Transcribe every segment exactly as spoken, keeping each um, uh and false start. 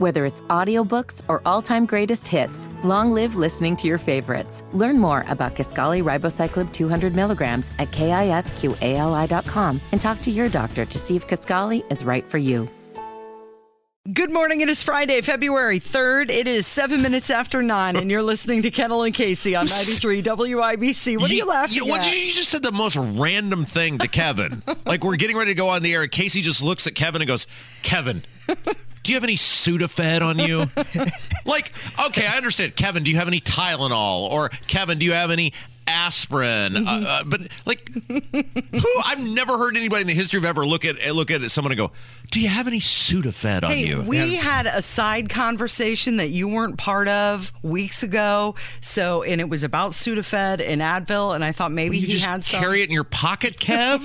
Whether it's audiobooks or all-time greatest hits, long live listening to your favorites. Learn more about Kisqali Ribociclib two hundred milligrams at kisqali dot com and talk to your doctor to see if Kisqali is right for you. Good morning. It is Friday, February third. It is seven minutes after nine, and you're listening to Kendall and Casey on ninety-three W I B C. What are you, you laughing you, at? What, you just said the most random thing to Kevin. Like, we're getting ready to go on the air. Casey just looks at Kevin and goes, Kevin, do you have any Sudafed on you? Like, okay, I understand. Kevin, do you have any Tylenol? Or, Kevin, do you have any aspirin? Mm-hmm. Uh, uh, but, like, who? I've never heard anybody in the history of ever look at look at it, someone and go, do you have any Sudafed on hey, you? We yeah. had a side conversation that you weren't part of weeks ago. So, and it was about Sudafed and Advil, and I thought maybe well, you he just had some. Carry it in your pocket, Kev?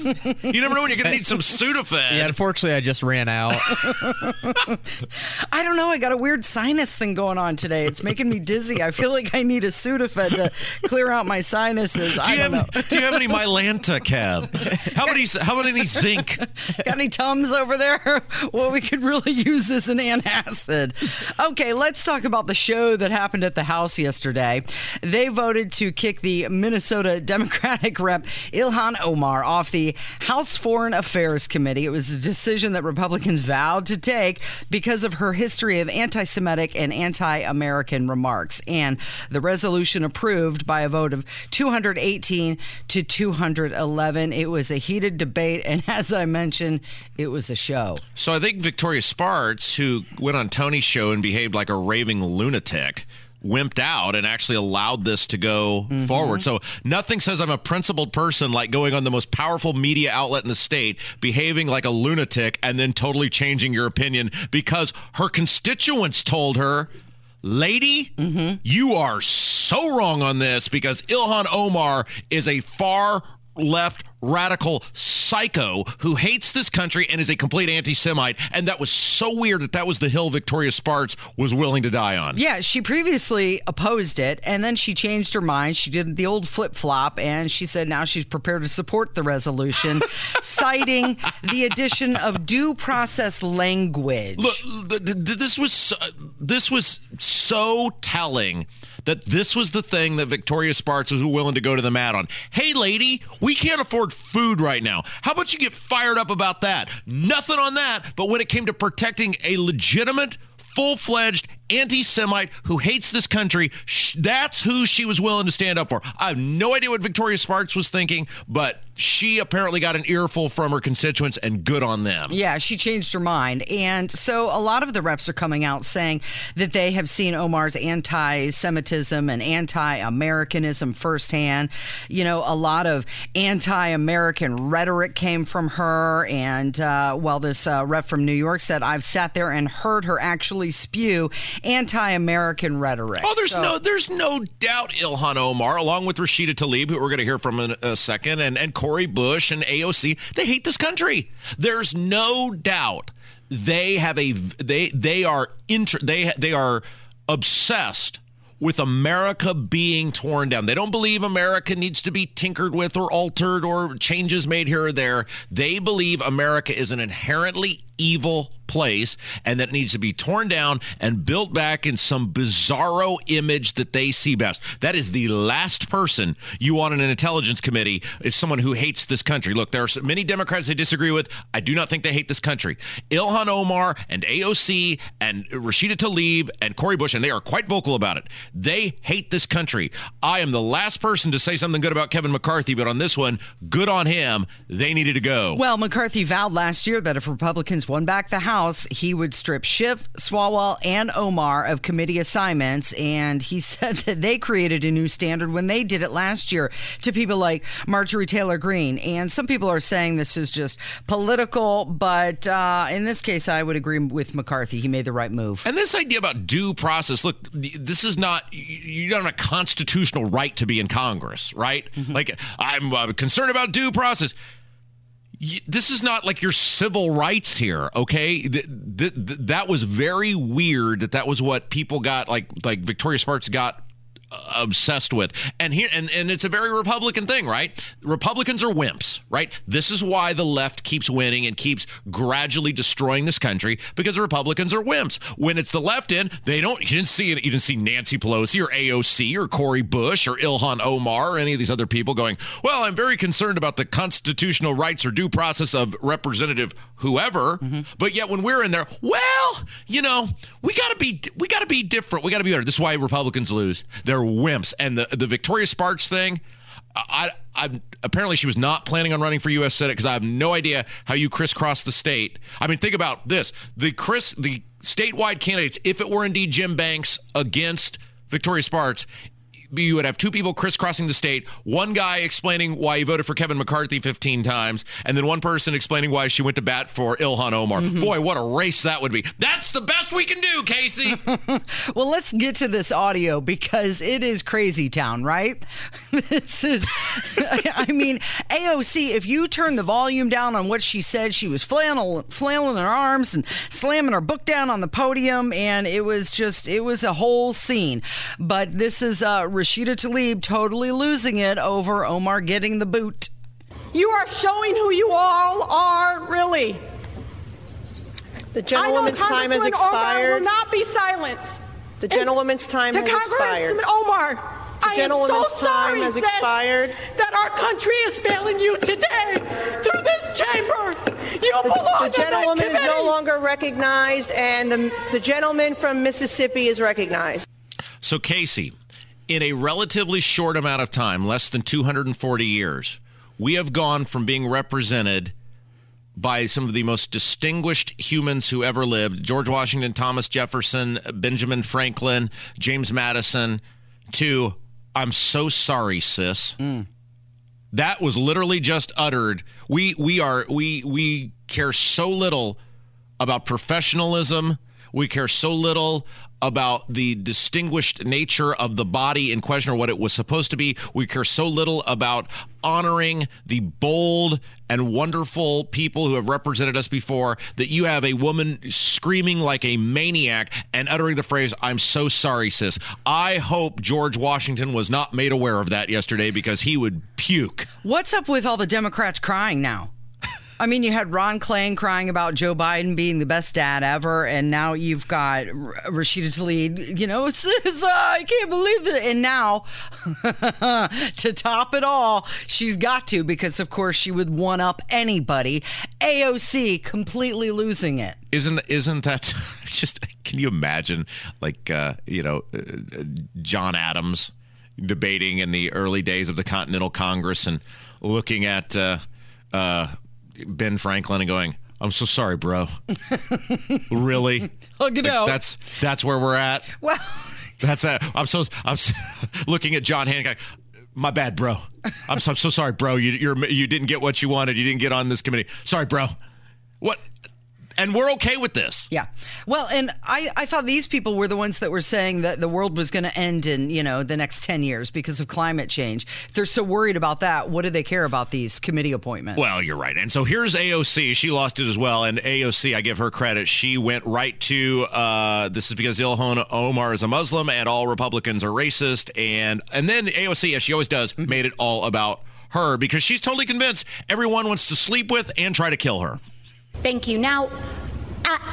You never know when you're going to need some Sudafed. Yeah, unfortunately, I just ran out. I don't know. I got a weird sinus thing going on today. It's making me dizzy. I feel like I need a Sudafed to clear out my sinuses. Do I don't have, know. Do you have any Mylanta, Kev? How about any, how about any zinc? Got any Tums over there? Well, we could really use this in antacid. Okay, let's talk about the show that happened at the House yesterday. They voted to kick the Minnesota Democratic rep Ilhan Omar off the House Foreign Affairs Committee. It was a decision that Republicans vowed to take because of her history of anti-Semitic and anti-American remarks. And the resolution approved by a vote of two hundred eighteen to two hundred eleven. It was a heated debate, and as I mentioned, it was a show. So I think Victoria Spartz, who went on Tony's show and behaved like a raving lunatic, wimped out and actually allowed this to go mm-hmm. forward. So nothing says I'm a principled person like going on the most powerful media outlet in the state, behaving like a lunatic, and then totally changing your opinion because her constituents told her, lady, mm-hmm. you are so wrong on this because Ilhan Omar is a far left radical psycho who hates this country and is a complete anti-Semite. And that was so weird that that was the hill Victoria Spartz was willing to die on. Yeah, she previously opposed it, and then she changed her mind. She did the old flip-flop, and she said now she's prepared to support the resolution, citing the addition of due process language. Look, this was so, this was so telling that this was the thing that Victoria Spartz was willing to go to the mat on. Hey, lady, we can't afford food right now. How about you get fired up about that? Nothing on that. But when it came to protecting a legitimate, full-fledged anti-Semite who hates this country, sh- that's who she was willing to stand up for. I have no idea what Victoria Spartz was thinking, but she apparently got an earful from her constituents, and good on them. Yeah, she changed her mind. And so a lot of the reps are coming out saying that they have seen Omar's anti-Semitism and anti-Americanism firsthand. You know, a lot of anti-American rhetoric came from her. And uh, well, this uh, rep from New York said, I've sat there and heard her actually spew anti-American rhetoric. Oh, there's so. no there's no doubt Ilhan Omar, along with Rashida Tlaib, who we're going to hear from in a second, and, and Cori Bush and A O C, they hate this country. There's no doubt they have a they they are inter, they they are obsessed with America being torn down. They don't believe America needs to be tinkered with or altered or changes made here or there. They believe America is an inherently evil place and that needs to be torn down and built back in some bizarro image that they see best. That is the last person you want in an intelligence committee is someone who hates this country. Look, there are many Democrats I disagree with. I do not think they hate this country. Ilhan Omar and A O C and Rashida Tlaib and Cori Bush, and they are quite vocal about it. They hate this country. I am the last person to say something good about Kevin McCarthy, but on this one, good on him. They needed to go. Well, McCarthy vowed last year that if Republicans won back the House, he would strip Schiff, Swalwell, and Omar of committee assignments, and he said that they created a new standard when they did it last year to people like Marjorie Taylor Greene. And some people are saying this is just political, but uh, in this case, I would agree with McCarthy. He made the right move. And this idea about due process, look, this is not, you don't have a constitutional right to be in Congress, right? Mm-hmm. Like, I'm uh, concerned about due process. This is not like your civil rights here, okay? Th- th- th- that was very weird that that was what people got, like like Victoria Spartz got obsessed with. And here, and, and it's a very Republican thing, right? Republicans are wimps, right? This is why the left keeps winning and keeps gradually destroying this country, because the Republicans are wimps. When it's the left end, they don't, you didn't see it. You didn't see Nancy Pelosi or A O C or Cori Bush or Ilhan Omar or any of these other people going, well, I'm very concerned about the constitutional rights or due process of Representative whoever. Mm-hmm. But yet when we're in there, well, you know, we gotta be, we gotta be different. We gotta be better. This is why Republicans lose. They're wimps. And the, the Victoria Spartz thing, I, I apparently she was not planning on running for U S Senate, because I have no idea how you crisscross the state. I mean, think about this. The Chris, the statewide candidates, if it were indeed Jim Banks against Victoria Spartz, you would have two people crisscrossing the state, one guy explaining why he voted for Kevin McCarthy fifteen times, and then one person explaining why she went to bat for Ilhan Omar. Mm-hmm. Boy, what a race that would be. That's the best we can do, Casey. Well, let's get to this audio, because it is crazy town, right? This is, I mean, A O C, if you turn the volume down on what she said, she was flannel, flailing her arms and slamming her book down on the podium, and it was just, it was a whole scene. But this is uh, Rashida Tlaib totally losing it over Omar getting the boot. You are showing who you all are, really. The gentlewoman's time has expired. Omar will not be silenced. The gentlewoman's time has expired. Congressman Omar, I am so sorry that our country is failing you today through this chamber. You belong in that committee. The gentlewoman is no longer recognized, and the, the gentleman from Mississippi is recognized. So, Casey, in a relatively short amount of time, less than two hundred forty years, we have gone from being represented by some of the most distinguished humans who ever lived, George Washington, Thomas Jefferson, Benjamin Franklin, James Madison, to, I'm so sorry, sis. Mm. That was literally just uttered. We we are we we care so little about professionalism. We care so little about the distinguished nature of the body in question, or what it was supposed to be. We care so little about honoring the bold and wonderful people who have represented us before, that you have a woman screaming like a maniac and uttering the phrase, I'm so sorry, sis. I hope George Washington was not made aware of that yesterday, because he would puke. What's up with all the Democrats crying now? I mean, you had Ron Klain crying about Joe Biden being the best dad ever, and now you've got Rashida Tlaib, you know, says, uh, I can't believe that. And now, to top it all, she's got to, because, of course, she would one-up anybody. A O C completely losing it. Isn't isn't that just, can you imagine, like, uh, you know, John Adams debating in the early days of the Continental Congress and looking at Uh, uh, Ben Franklin and going, I'm so sorry, bro. Really? Look, it like, out. That's that's where we're at. Well, that's a, I'm so I'm so, looking at John Hancock. My bad, bro. I'm so, I'm so sorry, bro. You you're, you didn't get what you wanted. You didn't get on this committee. Sorry, bro. What? And we're okay with this. Yeah. Well, and I, I thought these people were the ones that were saying that the world was going to end in, you know, the next ten years because of climate change. If they're so worried about that, what do they care about these committee appointments? Well, you're right. And so here's A O C. She lost it as well. And A O C, I give her credit. She went right to, uh, this is because Ilhan Omar is a Muslim and all Republicans are racist. And, and then A O C, as she always does, mm-hmm. made it all about her, because she's totally convinced everyone wants to sleep with and try to kill her. Thank you. Now,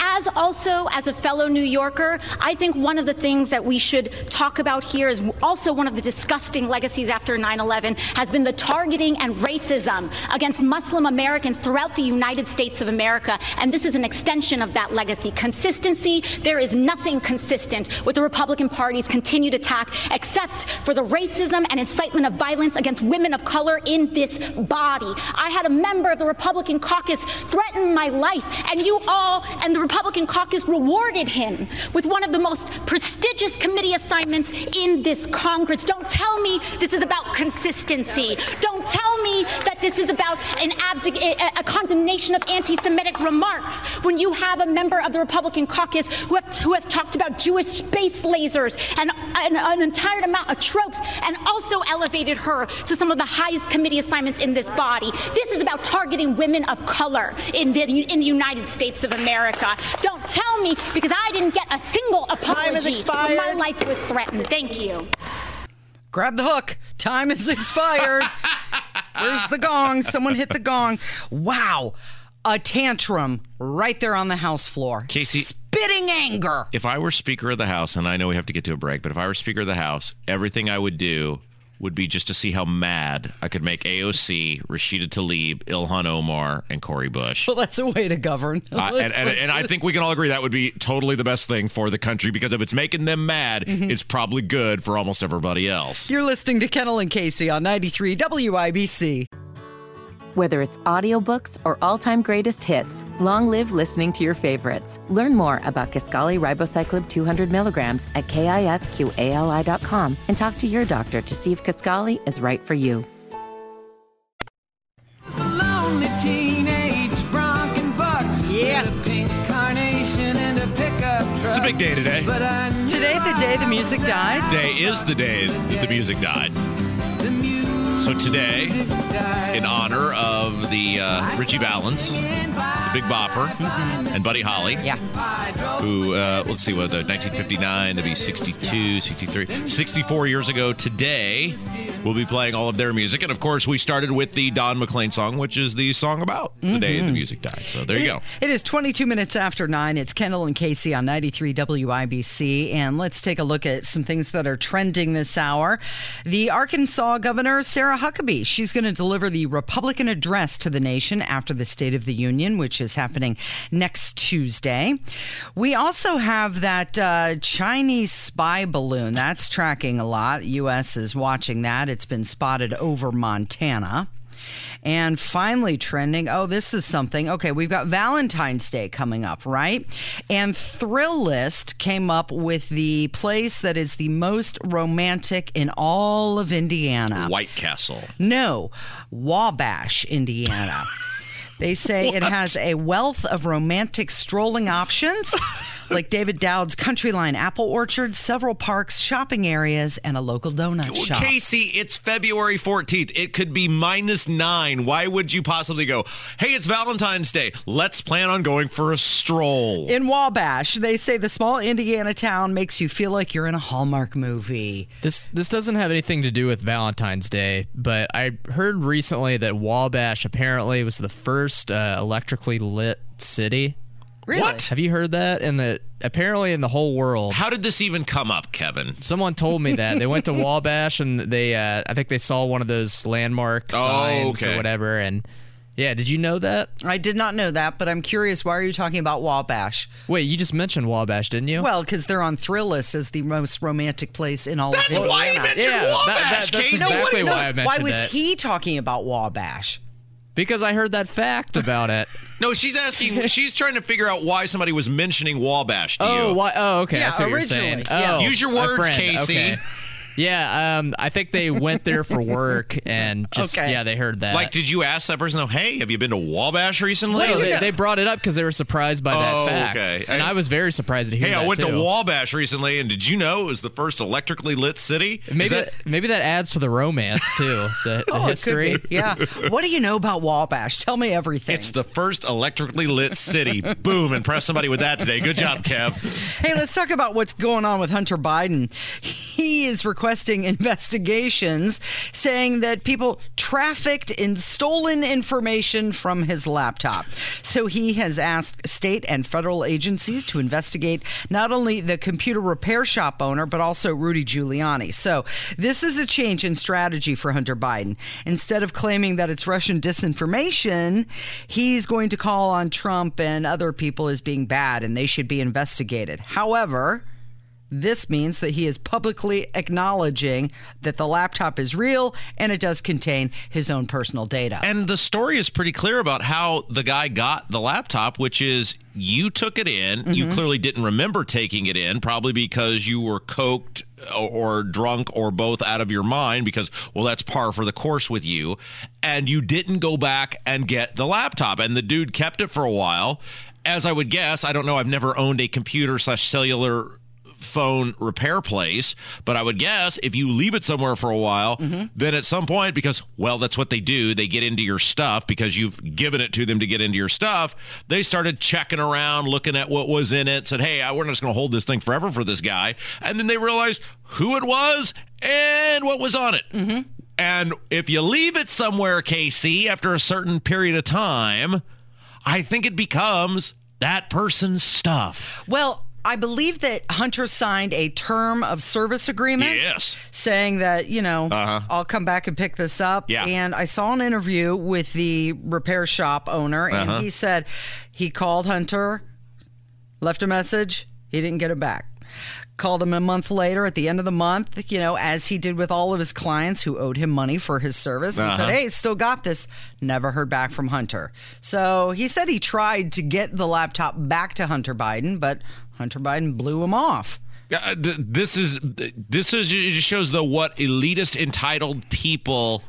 as also as a fellow New Yorker, I think one of the things that we should talk about here is also one of the disgusting legacies after nine eleven has been the targeting and racism against Muslim Americans throughout the United States of America. And this is an extension of that legacy. Consistency, there is nothing consistent with the Republican Party's continued attack except for the racism and incitement of violence against women of color in this body. I had a member of the Republican caucus threaten my life, and you all and the Republican caucus rewarded him with one of the most prestigious committee assignments in this Congress. Don't tell me this is about consistency. Don't tell me that this is about an abdic- a condemnation of anti-Semitic remarks when you have a member of the Republican caucus who, have, who has talked about Jewish space lasers and, and an entire amount of tropes, and also elevated her to some of the highest committee assignments in this body. This is about targeting women of color in the, in the United States of America. Don't tell me, because I didn't get a single apology when my life was threatened. Thank you. Grab the hook. Time is expired. Where's the gong? Someone hit the gong. Wow. A tantrum right there on the House floor. Casey, spitting anger. If I were Speaker of the House, and I know we have to get to a break, but if I were Speaker of the House, everything I would do would be just to see how mad I could make A O C, Rashida Tlaib, Ilhan Omar, and Cori Bush. Well, that's a way to govern. Uh, and, and, and I think we can all agree that would be totally the best thing for the country, because if it's making them mad, mm-hmm. it's probably good for almost everybody else. You're listening to Kendall and Casey on ninety-three W I B C. Whether it's audiobooks or all-time greatest hits, long live listening to your favorites. Learn more about Kisqali Ribociclib two hundred milligrams at kisqali dot com and talk to your doctor to see if Kisqali is right for you. It's a lonely teenage bronc and buck. Yeah. With a pink carnation and a pickup truck. It's a big day today. Is today the day the music died? Today is the day that the music died. So today, in honor of the uh, Ritchie Valens, the Big Bopper, mm-hmm. and Buddy Holly, yeah. who, uh, let's see, what the nineteen fifty-nine, that'd be sixty-two, sixty-three, sixty-four years ago today, we'll be playing all of their music. And, of course, we started with the Don McLean song, which is the song about the mm-hmm. day the music died. So there you go. It is twenty-two minutes after nine. It's Kendall and Casey on ninety-three W I B C. And let's take a look at some things that are trending this hour. The Arkansas governor, Sarah Huckabee. She's going to deliver the Republican address to the nation after the State of the Union, which is happening next Tuesday. We also have that uh, Chinese spy balloon. That's tracking a lot. The U S is watching that. It's been spotted over Montana. And finally trending, oh, this is something. Okay, we've got Valentine's Day coming up, right? And Thrill List came up with the place that is the most romantic in all of Indiana. White Castle. No, Wabash, Indiana. They say what? It has a wealth of romantic strolling options, like David Dowd's Country Line Apple Orchard, several parks, shopping areas, and a local donut well, shop. Casey, it's February fourteenth. It could be minus nine. Why would you possibly go, hey, it's Valentine's Day. Let's plan on going for a stroll. In Wabash, they say the small Indiana town makes you feel like you're in a Hallmark movie. This, this doesn't have anything to do with Valentine's Day, but I heard recently that Wabash apparently was the first Uh, electrically lit city. Really? What? Have you heard that? And that apparently in the whole world. How did this even come up, Kevin? Someone told me that they went to Wabash and they, uh, I think they saw one of those landmark signs oh, okay. or whatever. And yeah, did you know that? I did not know that, but I'm curious. Why are you talking about Wabash? Wait, you just mentioned Wabash, didn't you? Well, because they're on Thrill List as the most romantic place in all that's of Indiana. That's why I mentioned yeah, Wabash. That, that, that's exactly no, what, why no, I mentioned why was that. He talking about Wabash? Because I heard that fact about it. No, she's asking, she's trying to figure out why somebody was mentioning Wabash to oh, you. Why, oh, okay. Yeah, that's what originally. You're saying. Yeah. Oh, use your words, Casey. Okay. Yeah, um, I think they went there for work and just, okay. yeah, they heard that. Like, did you ask that person, though, hey, have you been to Wabash recently? No, they, they brought it up because they were surprised by oh, that fact. Okay. And I, I was very surprised to hear hey, that, Hey, I went too. to Wabash recently, and did you know it was the first electrically lit city? Maybe that-, that maybe that adds to the romance, too, the, oh, the history. Yeah. What do you know about Wabash? Tell me everything. It's the first electrically lit city. Boom, impress somebody with that today. Good job, Kev. Hey, let's talk about what's going on with Hunter Biden. He is required requesting investigations, saying that people trafficked in stolen information from his laptop. So he has asked state and federal agencies to investigate not only the computer repair shop owner, but also Rudy Giuliani. So this is a change in strategy for Hunter Biden. Instead of claiming that it's Russian disinformation, he's going to call on Trump and other people as being bad and they should be investigated. However, this means that he is publicly acknowledging that the laptop is real and it does contain his own personal data. And the story is pretty clear about how the guy got the laptop, which is you took it in. Mm-hmm. You clearly didn't remember taking it in, probably because you were coked or drunk or both out of your mind, because, well, that's par for the course with you. And you didn't go back and get the laptop. And the dude kept it for a while. As I would guess, I don't know, I've never owned a computer slash cellular phone repair place. But I would guess if you leave it somewhere for a while, mm-hmm. then at some point, because, well, that's what they do. They get into your stuff because you've given it to them to get into your stuff. They started checking around, looking at what was in it, said, hey, we're just going to hold this thing forever for this guy. And then they realized who it was and what was on it. Mm-hmm. And if you leave it somewhere, Casey, after a certain period of time, I think it becomes that person's stuff. Well, I believe that Hunter signed a term of service agreement. Yes. Saying that, you know, uh-huh. I'll come back and pick this up. Yeah. And I saw an interview with the repair shop owner, and uh-huh. he said he called Hunter, left a message, he didn't get it back. Called him a month later at the end of the month, you know, as he did with all of his clients who owed him money for his service, and uh-huh. said, hey, still got this. Never heard back from Hunter. So he said he tried to get the laptop back to Hunter Biden, but Hunter Biden blew him off. Uh, th- this is, this is, it just shows though what elitist entitled people,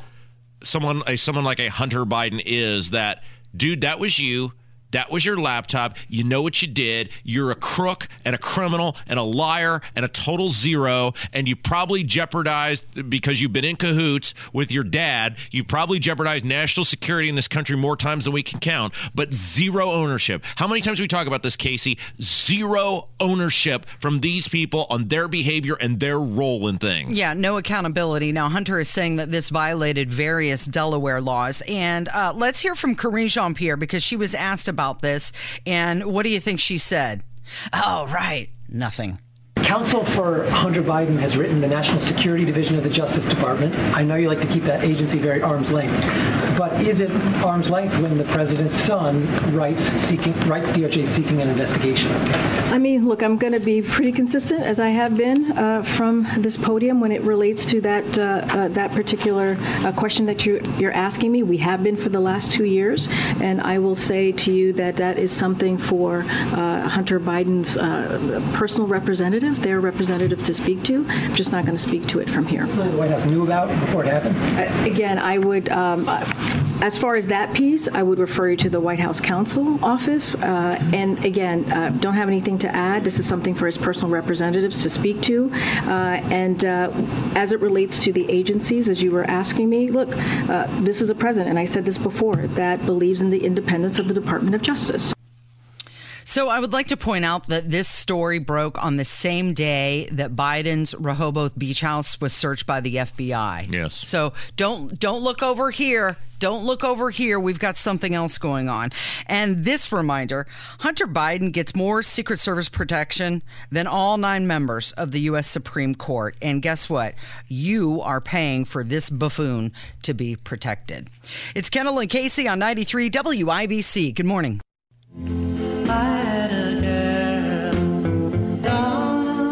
someone, a, someone like a Hunter Biden is, that, dude, that was you. That was your laptop. You know what you did. You're a crook and a criminal and a liar and a total zero. And you probably jeopardized, because you've been in cahoots with your dad, you probably jeopardized national security in this country more times than we can count. But zero ownership. How many times do we talk about this, Casey? Zero ownership from these people on their behavior and their role in things. Yeah, no accountability. Now, Hunter is saying that this violated various Delaware laws. And uh, let's hear from Karine Jean-Pierre, because she was asked about this, and what do you think she said? Oh, right. Nothing. Counsel for Hunter Biden has written the National Security Division of the Justice Department. I know you like to keep that agency very arm's length, but is it arm's length when the president's son writes seeking writes D O J seeking an investigation? I mean, look, I'm going to be pretty consistent, as I have been uh, from this podium, when it relates to that uh, uh, that particular uh, question that you you're asking me. We have been for the last two years, and I will say to you that that is something for uh, Hunter Biden's uh, personal representative. Their representative to speak to. I'm just not going to speak to it from here. So the White House knew about it before it happened? Uh, again, I would, um, uh, as far as that piece, I would refer you to the White House counsel office. Uh, mm-hmm. And again, uh, don't have anything to add. This is something for his personal representatives to speak to. Uh, and uh, as it relates to the agencies, as you were asking me, look, uh, this is a president, and I said this before, that believes in the independence of the Department of Justice. So I would like to point out that this story broke on the same day that Biden's Rehoboth Beach house was searched by the F B I. Yes. So don't don't look over here. Don't look over here. We've got something else going on. And this reminder, Hunter Biden gets more Secret Service protection than all nine members of the U S Supreme Court. And guess what? You are paying for this buffoon to be protected. It's Kendall and Casey on ninety-three W I B C. Good morning. I had a girl, Donna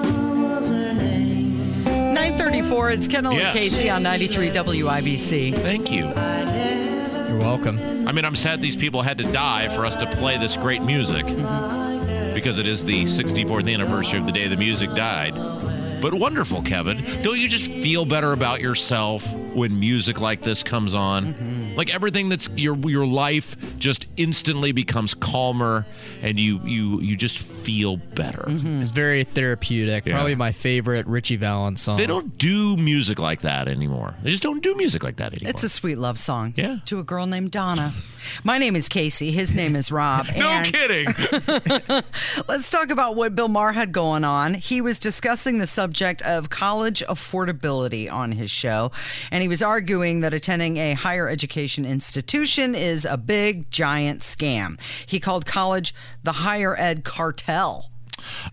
was her name. nine thirty-four, it's Kendall yes. and Casey on ninety-three W I B C. Thank you. You're welcome. I mean, I'm sad these people had to die for us to play this great music, mm-hmm. because it is the sixty-fourth anniversary of the day the music died. But wonderful, Kevin. Don't you just feel better about yourself when music like this comes on? Mm-hmm. Like everything that's your your life just instantly becomes calmer, and you you, you just feel better. Mm-hmm. It's very therapeutic. Yeah. Probably my favorite Ritchie Valens song. They don't do music like that anymore. They just don't do music like that anymore. It's a sweet love song. Yeah. To a girl named Donna. My name is Casey. His name is Rob. No and kidding. Let's talk about what Bill Maher had going on. He was discussing the subject of college affordability on his show, and he was arguing that attending a higher education institution is a big, giant scam. He called college the higher ed cartel.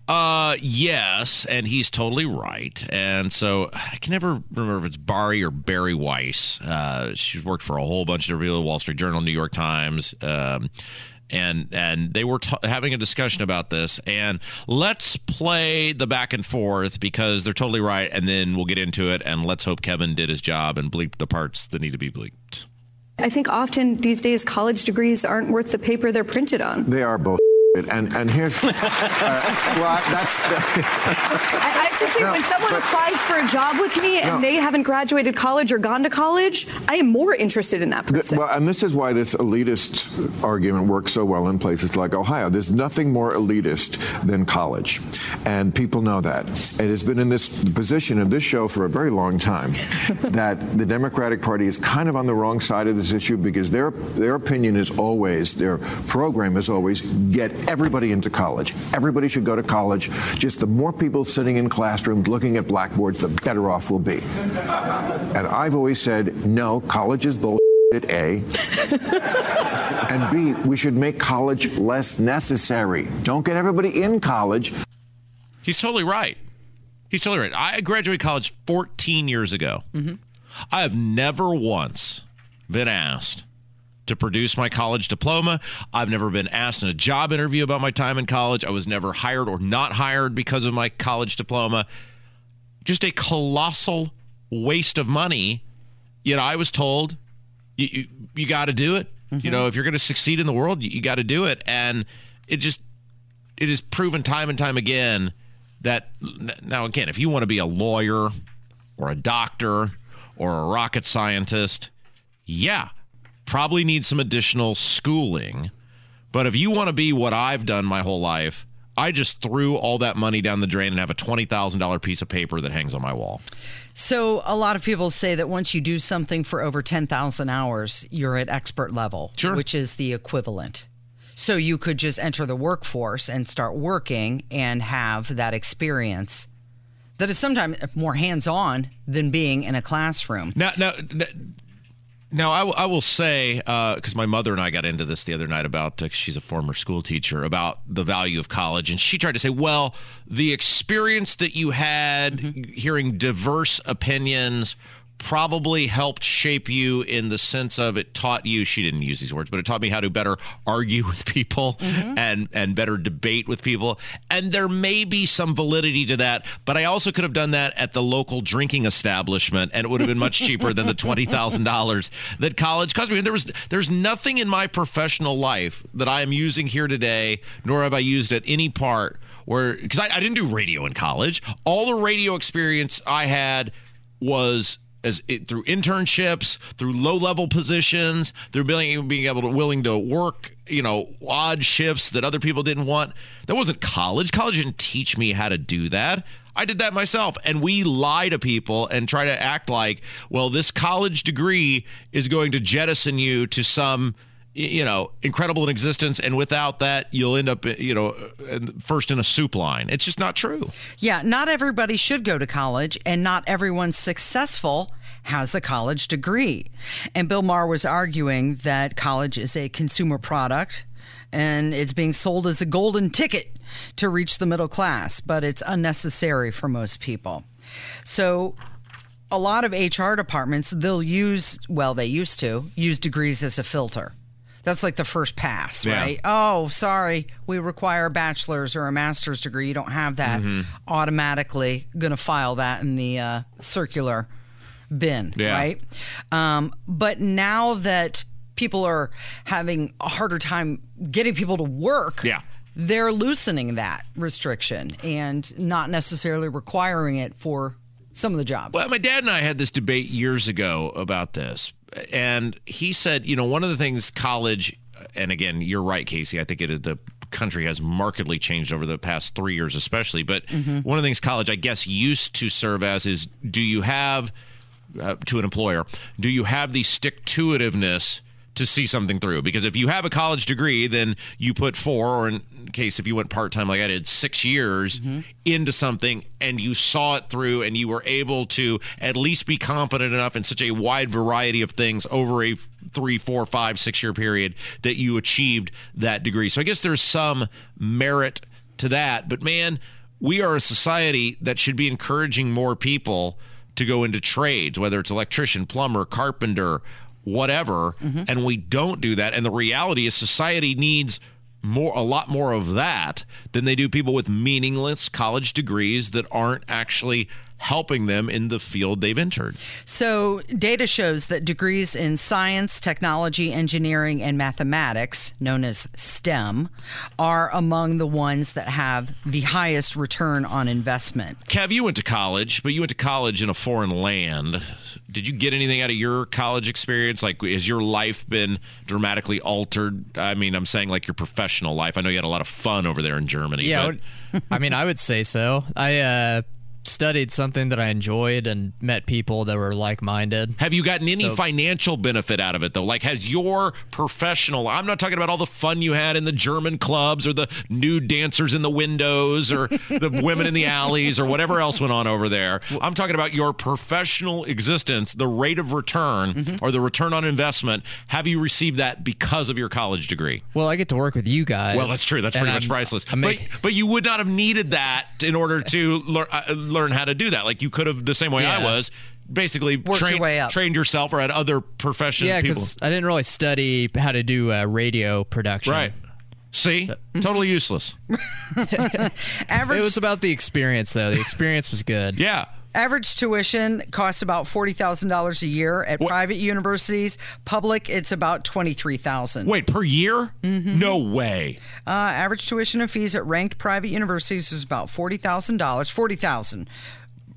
Uh, yes, and he's totally right. And so I can never remember if it's Bari or Bari Weiss. Uh, she's worked for a whole bunch of real Wall Street Journal, New York Times, um, And and they were t- having a discussion about this, and let's play the back and forth because they're totally right, and then we'll get into it, and let's hope Kevin did his job and bleeped the parts that need to be bleeped. I think often these days college degrees aren't worth the paper they're printed on. They are both. And and here's, uh, well, that's. Uh, I, I have to say, no, when someone but, applies for a job with me and no, they haven't graduated college or gone to college, I am more interested in that person. Th- well, and this is why this elitist argument works so well in places like Ohio. There's nothing more elitist than college, And people know that. It has been in this position of this show for a very long time that the Democratic Party is kind of on the wrong side of this issue because their their opinion is always, their program is always, get everybody into college. Everybody should go to college. Just the more people sitting in classrooms looking at blackboards, the better off we'll be. And I've always said, no, college is bullshit, A. And B, we should make college less necessary. Don't get everybody in college. He's totally right. He's totally right. I graduated college fourteen years ago. Mm-hmm. I have never once been asked to produce my college diploma. I've never been asked in a job interview about my time in college. I was never hired or not hired because of my college diploma. Just a colossal waste of money. You know, I was told, you you, you got to do it. Mm-hmm. You know, if you're going to succeed in the world, you, you got to do it. And it just, it is proven time and time again that, now again, if you want to be a lawyer or a doctor or a rocket scientist, yeah, probably need some additional schooling. But if you want to be what I've done my whole life, I just threw all that money down the drain and have a twenty thousand dollars piece of paper that hangs on my wall. So a lot of people say that once you do something for over ten thousand hours, you're at expert level, sure, which is the equivalent. So you could just enter the workforce and start working and have that experience that is sometimes more hands-on than being in a classroom. Now, now, now I, w- I will say, because uh, my mother and I got into this the other night about, uh, she's a former school teacher, about the value of college. And she tried to say, well, the experience that you had mm-hmm. hearing diverse opinions probably helped shape you in the sense of it taught you, she didn't use these words, but it taught me how to better argue with people mm-hmm. and, and better debate with people. And there may be some validity to that, but I also could have done that at the local drinking establishment and it would have been much cheaper than the twenty thousand dollars that college cost me. And there was, there's nothing in my professional life that I am using here today, nor have I used at any part where, because I, I didn't do radio in college. All the radio experience I had was as it, through internships, through low-level positions, through being, being able to willing to work, you know, odd shifts that other people didn't want. That wasn't college. College didn't teach me how to do that. I did that myself. And we lie to people and try to act like, well, this college degree is going to jettison you to some, you know, incredible in existence. And without that, you'll end up, you know, first in a soup line. It's just not true. Yeah. Not everybody should go to college and not everyone successful has a college degree. And Bill Maher was arguing that college is a consumer product and it's being sold as a golden ticket to reach the middle class, but it's unnecessary for most people. So a lot of H R departments, they'll use, well, they used to use degrees as a filter. That's like the first pass, right? Yeah. Oh, sorry. We require a bachelor's or a master's degree. You don't have that. Mm-hmm. Automatically going to file that in the uh, circular bin, yeah. right? Um, but now that people are having a harder time getting people to work, yeah. they're loosening that restriction and not necessarily requiring it for some of the jobs. Well, my dad and I had this debate years ago about this. And he said, you know, one of the things college, and again, you're right, Casey, I think it, the country has markedly changed over the past three years especially, but mm-hmm. one of the things college, I guess, used to serve as is, do you have, uh, to an employer, do you have the stick-to-itiveness to see something through? Because if you have a college degree, then you put four, or in case if you went part-time like I did, six years mm-hmm. into something and you saw it through and you were able to at least be competent enough in such a wide variety of things over a three, four, five, six-year period that you achieved that degree. So I guess there's some merit to that. But man, we are a society that should be encouraging more people to go into trades, whether it's electrician, plumber, carpenter, whatever, mm-hmm. and we don't do that. And the reality is society needs more, a lot more of that than they do people with meaningless college degrees that aren't actually helping them in the field they've entered. So data shows that degrees in science, technology, engineering, and mathematics, known as STEM, are among the ones that have the highest return on investment. Kev, you went to college, but you went to college in a foreign land. Did you get anything out of your college experience? Like, has your life been dramatically altered? I mean, I'm saying like your professional life. I know you had a lot of fun over there in Germany. Yeah, but... I mean, I would say so. I, uh... studied something that I enjoyed and met people that were like-minded. Have you gotten any so, financial benefit out of it, though? Like, has your professional... I'm not talking about all the fun you had in the German clubs or the nude dancers in the windows or the women in the alleys or whatever else went on over there. I'm talking about your professional existence, the rate of return mm-hmm. or the return on investment. Have you received that because of your college degree? Well, I get to work with you guys. Well, that's true. That's pretty I'm, much priceless. Make- but, but you would not have needed that in order to learn... Uh, learn how to do that. Like you could have the same way yeah. I was basically trained, your way up. trained yourself or had other professional yeah, people. Yeah, because I didn't really study how to do uh, radio production. Right. See? So. Totally useless. Average- it was about the experience, though. The experience was good. Yeah. Average tuition costs about forty thousand dollars a year at what? private universities. Public, it's about twenty-three thousand dollars. Wait, per year? Mm-hmm. No way. Uh, average tuition and fees at ranked private universities was about forty thousand dollars. forty thousand dollars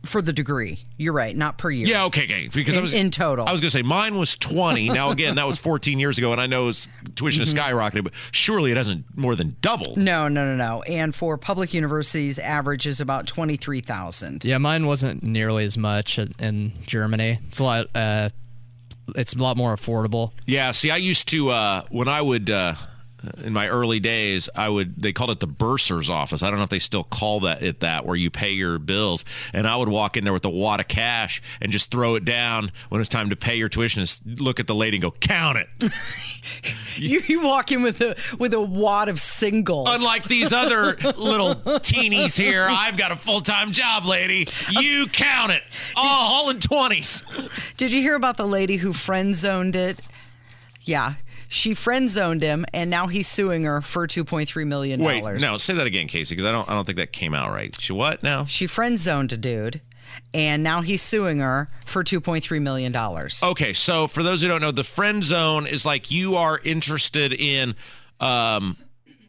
for the degree. You're right, not per year. Yeah, okay, okay. Because in, I was, in total. I was going to say mine was twenty. Now, again, that was fourteen years ago, and I know his tuition mm-hmm. has skyrocketed, but surely it hasn't more than doubled. No, no, no, no. And for public universities, average is about twenty-three thousand dollars. Yeah, mine wasn't nearly as much in Germany. It's a lot. Uh, it's a lot more affordable. Yeah. See, I used to uh, when I would. Uh, In my early days, I would they called it the bursar's office. I don't know if they still call that it that, where you pay your bills. And I would walk in there with a wad of cash and just throw it down when it's time to pay your tuition. And look at the lady and go, count it. you, you walk in with a with a wad of singles. Unlike these other little teenies here, I've got a full time job, lady. You count it. All, all in twenties. Did you hear about the lady who friend zoned it? Yeah. She friend-zoned him, and now he's suing her for two point three million dollars. Wait, no, say that again, Casey, because I don't, I don't think that came out right. She what now? She friend-zoned a dude, and now he's suing her for two point three million dollars. Okay, so for those who don't know, the friend zone is like you are interested in... Um,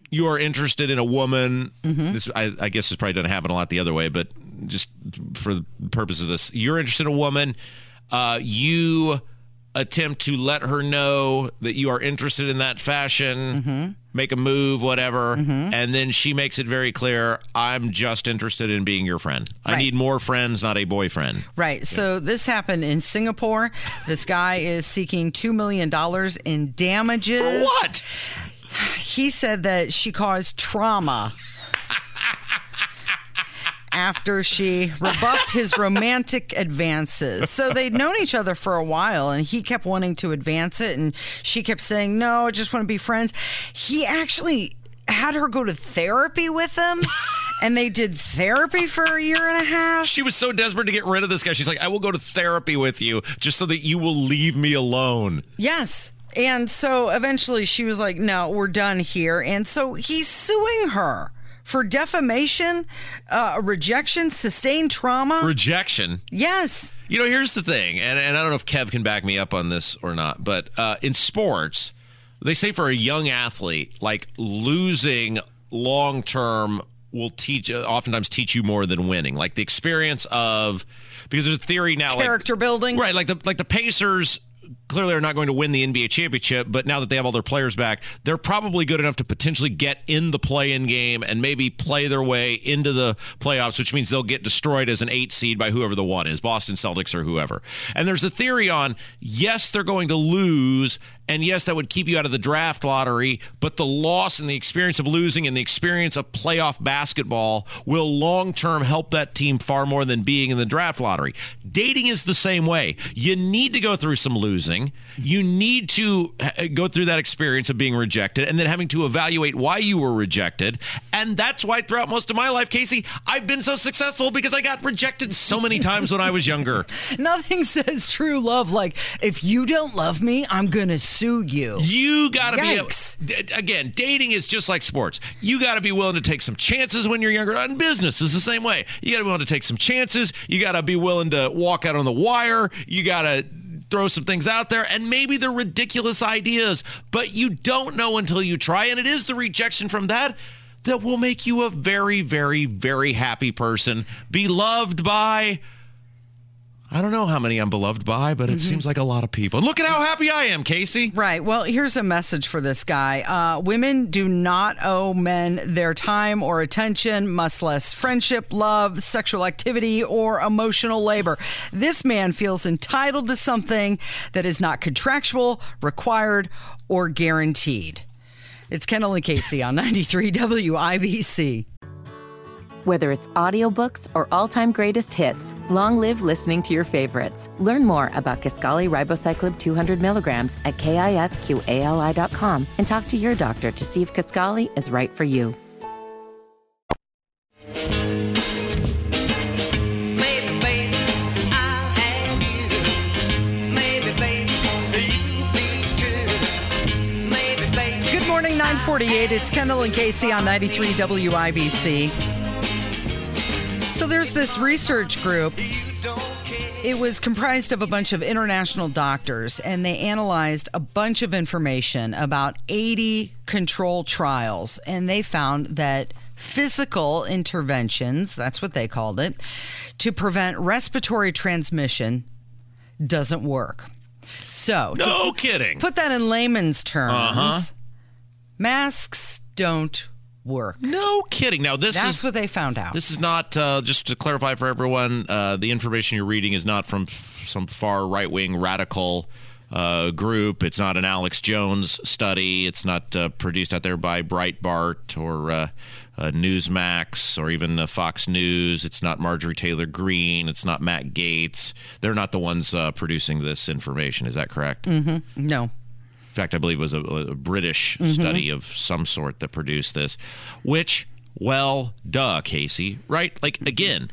You are interested in a woman. Mm-hmm. This, I, I guess this probably doesn't happen a lot the other way, but just for the purpose of this, you're interested in a woman. Uh, you... attempt to let her know that you are interested in that fashion, mm-hmm. make a move, whatever, mm-hmm. and then she makes it very clear, I'm just interested in being your friend. Right. I need more friends, not a boyfriend. Right. Yeah. So this happened in Singapore. This guy is seeking two million dollars in damages. For what? He said that she caused trauma after she rebuffed his romantic advances. So they'd known each other for a while, and he kept wanting to advance it, and she kept saying, no, I just want to be friends. He actually had her go to therapy with him, and they did therapy for a year and a half. She was so desperate to get rid of this guy. She's like, I will go to therapy with you just so that you will leave me alone. Yes. And so eventually she was like, no, we're done here. And so he's suing her. For defamation, uh, rejection, sustained trauma. Rejection? Yes. You know, here's the thing, and, and I don't know if Kev can back me up on this or not, but uh, in sports, they say for a young athlete, like losing long-term will teach, oftentimes teach you more than winning. Like the experience of, because there's a theory now. Character like, building. Right, like the like the Pacers clearly are not going to win the N B A championship, but now that they have all their players back, they're probably good enough to potentially get in the play-in game and maybe play their way into the playoffs, which means they'll get destroyed as an eight seed by whoever the one is, Boston Celtics or whoever. And there's a theory on, yes, they're going to lose, and yes, that would keep you out of the draft lottery, but the loss and the experience of losing and the experience of playoff basketball will long-term help that team far more than being in the draft lottery. Dating is the same way. You need to go through some losing. You need to go through that experience of being rejected and then having to evaluate why you were rejected. And that's why throughout most of my life, Casey, I've been so successful because I got rejected so many times when I was younger. Nothing says true love like, if you don't love me, I'm going to sue you. You gotta Yikes. be able, again, dating is just like sports. You gotta be willing to take some chances when you're younger. And business is the same way. You gotta be willing to take some chances. You gotta be willing to walk out on the wire. You gotta throw some things out there, and maybe they're ridiculous ideas, but you don't know until you try. And it is the rejection from that that will make you a very, very, very happy person, beloved by, I don't know how many I'm beloved by, but it mm-hmm. seems like a lot of people. And look at how happy I am, Casey. Right. Well, here's a message for this guy. Uh, women do not owe men their time or attention, much less friendship, love, sexual activity, or emotional labor. This man feels entitled to something that is not contractual, required, or guaranteed. It's Kendall and Casey on ninety-three W I B C. Whether it's audiobooks or all-time greatest hits, long live listening to your favorites. Learn more about Kisqali Ribociclib two hundred milligrams at kisqali dot com and talk to your doctor to see if Kisqali is right for you. Good morning, nine forty-eight. It's Kendall and Casey on ninety-three W I B C. So there's this research group. It was comprised of a bunch of international doctors, and they analyzed a bunch of information about eighty control trials, and they found that physical interventions, that's what they called it, to prevent respiratory transmission doesn't work. So, no kidding. Put that in layman's terms. Uh-huh. Masks don't work. No kidding. Now this That's is what they found out. This is not uh, just to clarify for everyone, uh, the information you're reading is not from f- some far right-wing radical uh, group. It's not an Alex Jones study. It's not uh, produced out there by Breitbart or uh, uh, Newsmax or even uh, Fox News. It's not Marjorie Taylor Greene. It's not Matt Gaetz. They're not the ones uh, producing this information. Is that correct? Mm-hmm. No. In fact, I believe it was a, a British mm-hmm. study of some sort that produced this, which, well, duh, Casey, right? Like, again,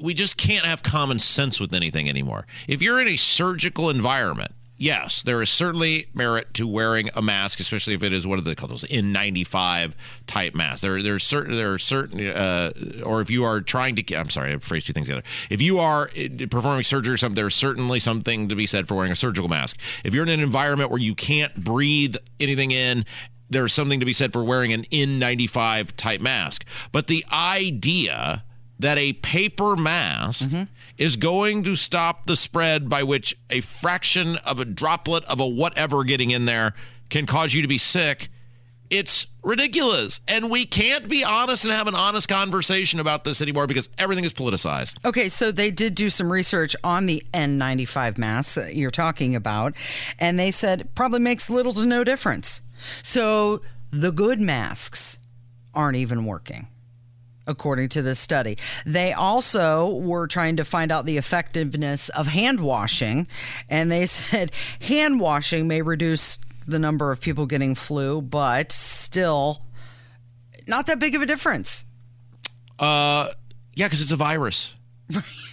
we just can't have common sense with anything anymore. If you're in a surgical environment, yes, there is certainly merit to wearing a mask, especially if it is one of the those N ninety-five type masks. There, there's certain, there are certain, uh, or if you are trying to, I'm sorry, I phrased two things together. If you are performing surgery or something, there's certainly something to be said for wearing a surgical mask. If you're in an environment where you can't breathe anything in, there's something to be said for wearing an N ninety-five type mask. But the idea that a paper mask mm-hmm. is going to stop the spread by which a fraction of a droplet of a whatever getting in there can cause you to be sick, it's ridiculous. And we can't be honest and have an honest conversation about this anymore because everything is politicized. Okay, so they did do some research on the N ninety-five masks that you're talking about, and they said probably makes little to no difference. So the good masks aren't even working, according to this study. They also were trying to find out the effectiveness of hand washing, and they said hand washing may reduce the number of people getting flu, but still not that big of a difference. Uh, yeah, because it's a virus.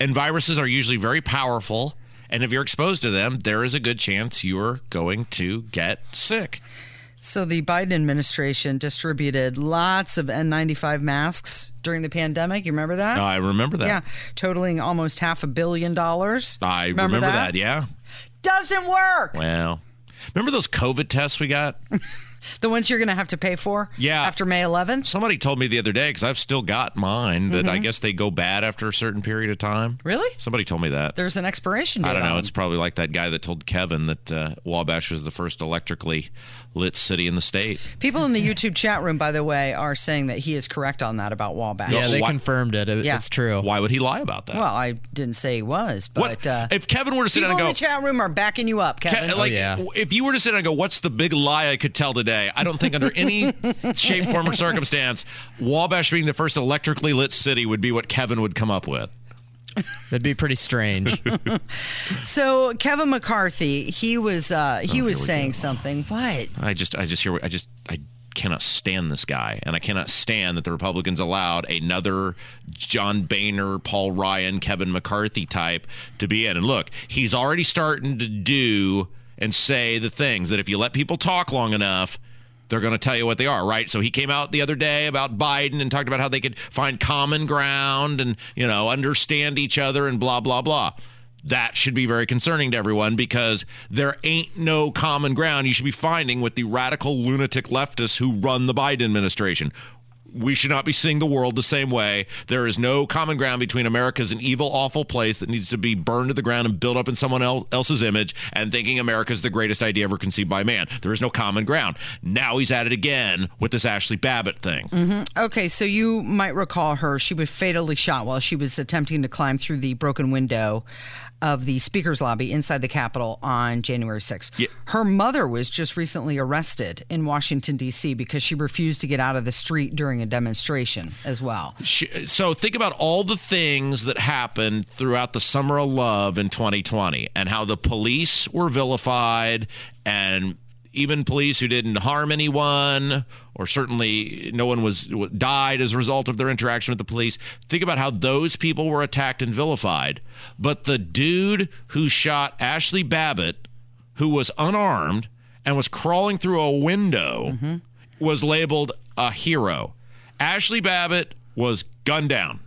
And viruses are usually very powerful, and if you're exposed to them, there is a good chance you're going to get sick. So the Biden administration distributed lots of N ninety-five masks during the pandemic. You remember that? I remember that. Yeah. Totaling almost half a billion dollars. I remember, remember that? that, yeah. Doesn't work. Well, remember those COVID tests we got? The ones you're going to have to pay for yeah. after May eleventh? Somebody told me the other day, because I've still got mine, that mm-hmm. I guess they go bad after a certain period of time. Really? Somebody told me that. There's an expiration date. I don't know. It's probably like that guy that told Kevin that uh, Wabash was the first electrically lit city in the state. People in the YouTube chat room, by the way, are saying that he is correct on that about Wabash. Yeah, they Why? confirmed it. It's yeah. true. Why would he lie about that? Well, I didn't say he was, but uh, if Kevin were to sit down and go, people in the chat room are backing you up, Kevin. Ke- like, oh, yeah. If you were to sit down and go, what's the big lie I could tell today? I don't think under any shape, form, or circumstance, Wabash being the first electrically lit city would be what Kevin would come up with. That'd be pretty strange. So Kevin McCarthy, he was uh, he oh, was saying something. What? I just I just hear I just I cannot stand this guy, and I cannot stand that the Republicans allowed another John Boehner, Paul Ryan, Kevin McCarthy type to be in. And look, he's already starting to do and say the things that if you let people talk long enough, they're going to tell you what they are, right? So he came out the other day about Biden and talked about how they could find common ground and, you know, understand each other and blah, blah, blah. That should be very concerning to everyone because there ain't no common ground you should be finding with the radical lunatic leftists who run the Biden administration. We should not be seeing the world the same way. There is no common ground between America as an evil, awful place that needs to be burned to the ground and built up in someone else's image and thinking America is the greatest idea ever conceived by man. There is no common ground. Now he's at it again with this Ashley Babbitt thing. Mm-hmm. Okay, so you might recall her. She was fatally shot while she was attempting to climb through the broken window of the Speaker's lobby inside the Capitol on January sixth. Yeah. Her mother was just recently arrested in Washington, D C because she refused to get out of the street during a demonstration as well. She, so think about all the things that happened throughout the Summer of Love in twenty twenty and how the police were vilified and even police who didn't harm anyone or certainly no one was died as a result of their interaction with the police. Think about how those people were attacked and vilified. But the dude who shot Ashley Babbitt, who was unarmed and was crawling through a window, mm-hmm. was labeled a hero. Ashley Babbitt was gunned down.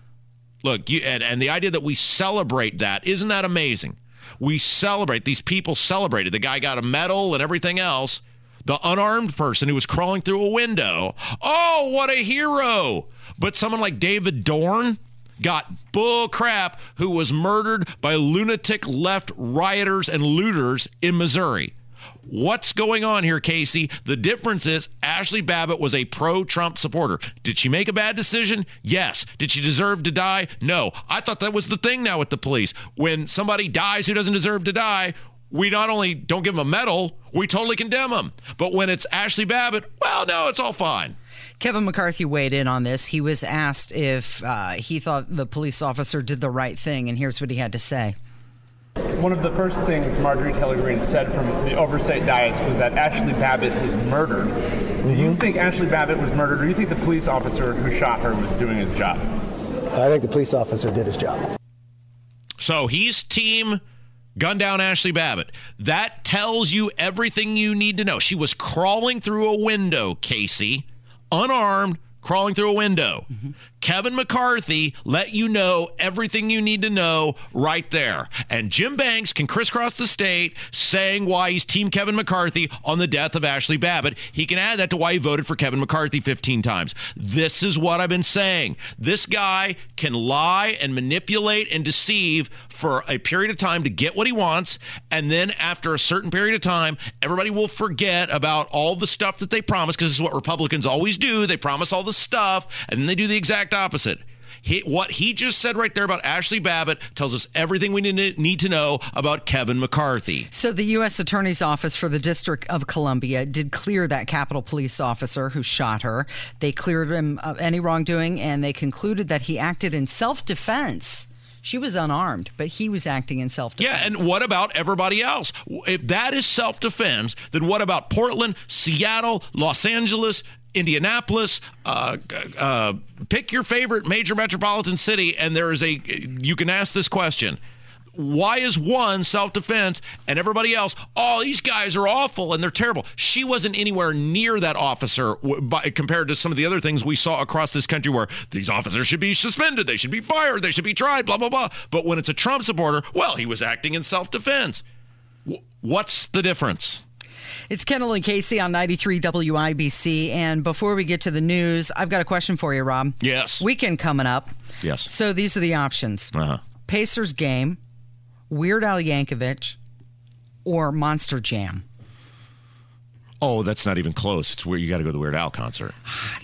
Look, you, and, and the idea that we celebrate that, isn't that amazing? We celebrate. These people celebrated. The guy got a medal and everything else. The unarmed person who was crawling through a window. Oh, what a hero. But someone like David Dorn got bull crap, who was murdered by lunatic left rioters and looters in Missouri. What's going on here, Casey? The difference is Ashley Babbitt was a pro-Trump supporter. Did she make a bad decision? Yes. Did she deserve to die? No. I thought that was the thing now with the police. When somebody dies who doesn't deserve to die, we not only don't give them a medal, we totally condemn them. But when it's Ashley Babbitt, well, no, it's all fine. Kevin McCarthy weighed in on this. He was asked if uh, he thought the police officer did the right thing, and here's what he had to say. One of the first things Marjorie Taylor Greene said from the oversight dais was that Ashley Babbitt was murdered. Mm-hmm. Do you think Ashley Babbitt was murdered, or do you think the police officer who shot her was doing his job? I think the police officer did his job. So he's team gun down Ashley Babbitt. That tells you everything you need to know. She was crawling through a window, Casey, unarmed, crawling through a window. Mm-hmm. Kevin McCarthy let you know everything you need to know right there. And Jim Banks can crisscross the state saying why he's team Kevin McCarthy on the death of Ashley Babbitt. He can add that to why he voted for Kevin McCarthy fifteen times. This is what I've been saying. This guy can lie and manipulate and deceive for a period of time to get what he wants. And then after a certain period of time, everybody will forget about all the stuff that they promised, because this is what Republicans always do. They promise all the stuff and then they do the exact opposite. He, what he just said right there about Ashley Babbitt tells us everything we need to know about Kevin McCarthy. So the U S Attorney's Office for the District of Columbia did clear that Capitol Police officer who shot her. They cleared him of any wrongdoing, and they concluded that he acted in self-defense. She was unarmed, but he was acting in self-defense. Yeah, and what about everybody else? If that is self-defense, then what about Portland, Seattle, Los Angeles, Indianapolis, uh, uh, pick your favorite major metropolitan city, and there is a, you can ask this question. Why is one self-defense and everybody else, oh, these guys are awful and they're terrible? She wasn't anywhere near that officer by, compared to some of the other things we saw across this country where these officers should be suspended, they should be fired, they should be tried, blah, blah, blah. But when it's a Trump supporter, well, he was acting in self-defense. W- what's the difference? It's Kendall and Casey on ninety-three W I B C. And before we get to the news, I've got a question for you, Rob. Yes. Weekend coming up. Yes. So these are the options. Uh-huh. Pacers game, Weird Al Yankovic, or Monster Jam. Oh, that's not even close. It's where you got to go to the Weird Al concert.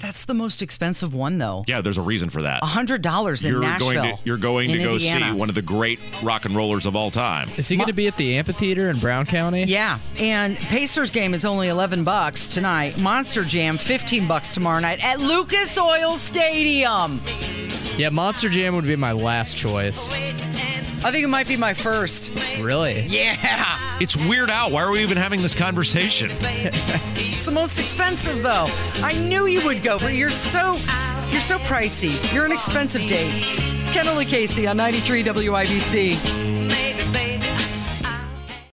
That's the most expensive one, though. Yeah, there's a reason for that. one hundred dollars in you're Nashville. Going to, you're going to go Indiana. See one of the great rock and rollers of all time. Is he going to be at the amphitheater in Brown County? Yeah, and Pacers game is only eleven bucks tonight. Monster Jam, fifteen bucks tomorrow night at Lucas Oil Stadium. Yeah, Monster Jam would be my last choice. I think it might be my first. Really? Yeah. It's Weird Al. Why are we even having this conversation? It's the most expensive, though. I knew you would go, but you're so, you're so pricey. You're an expensive date. It's Kendall and Casey on ninety-three W I B C.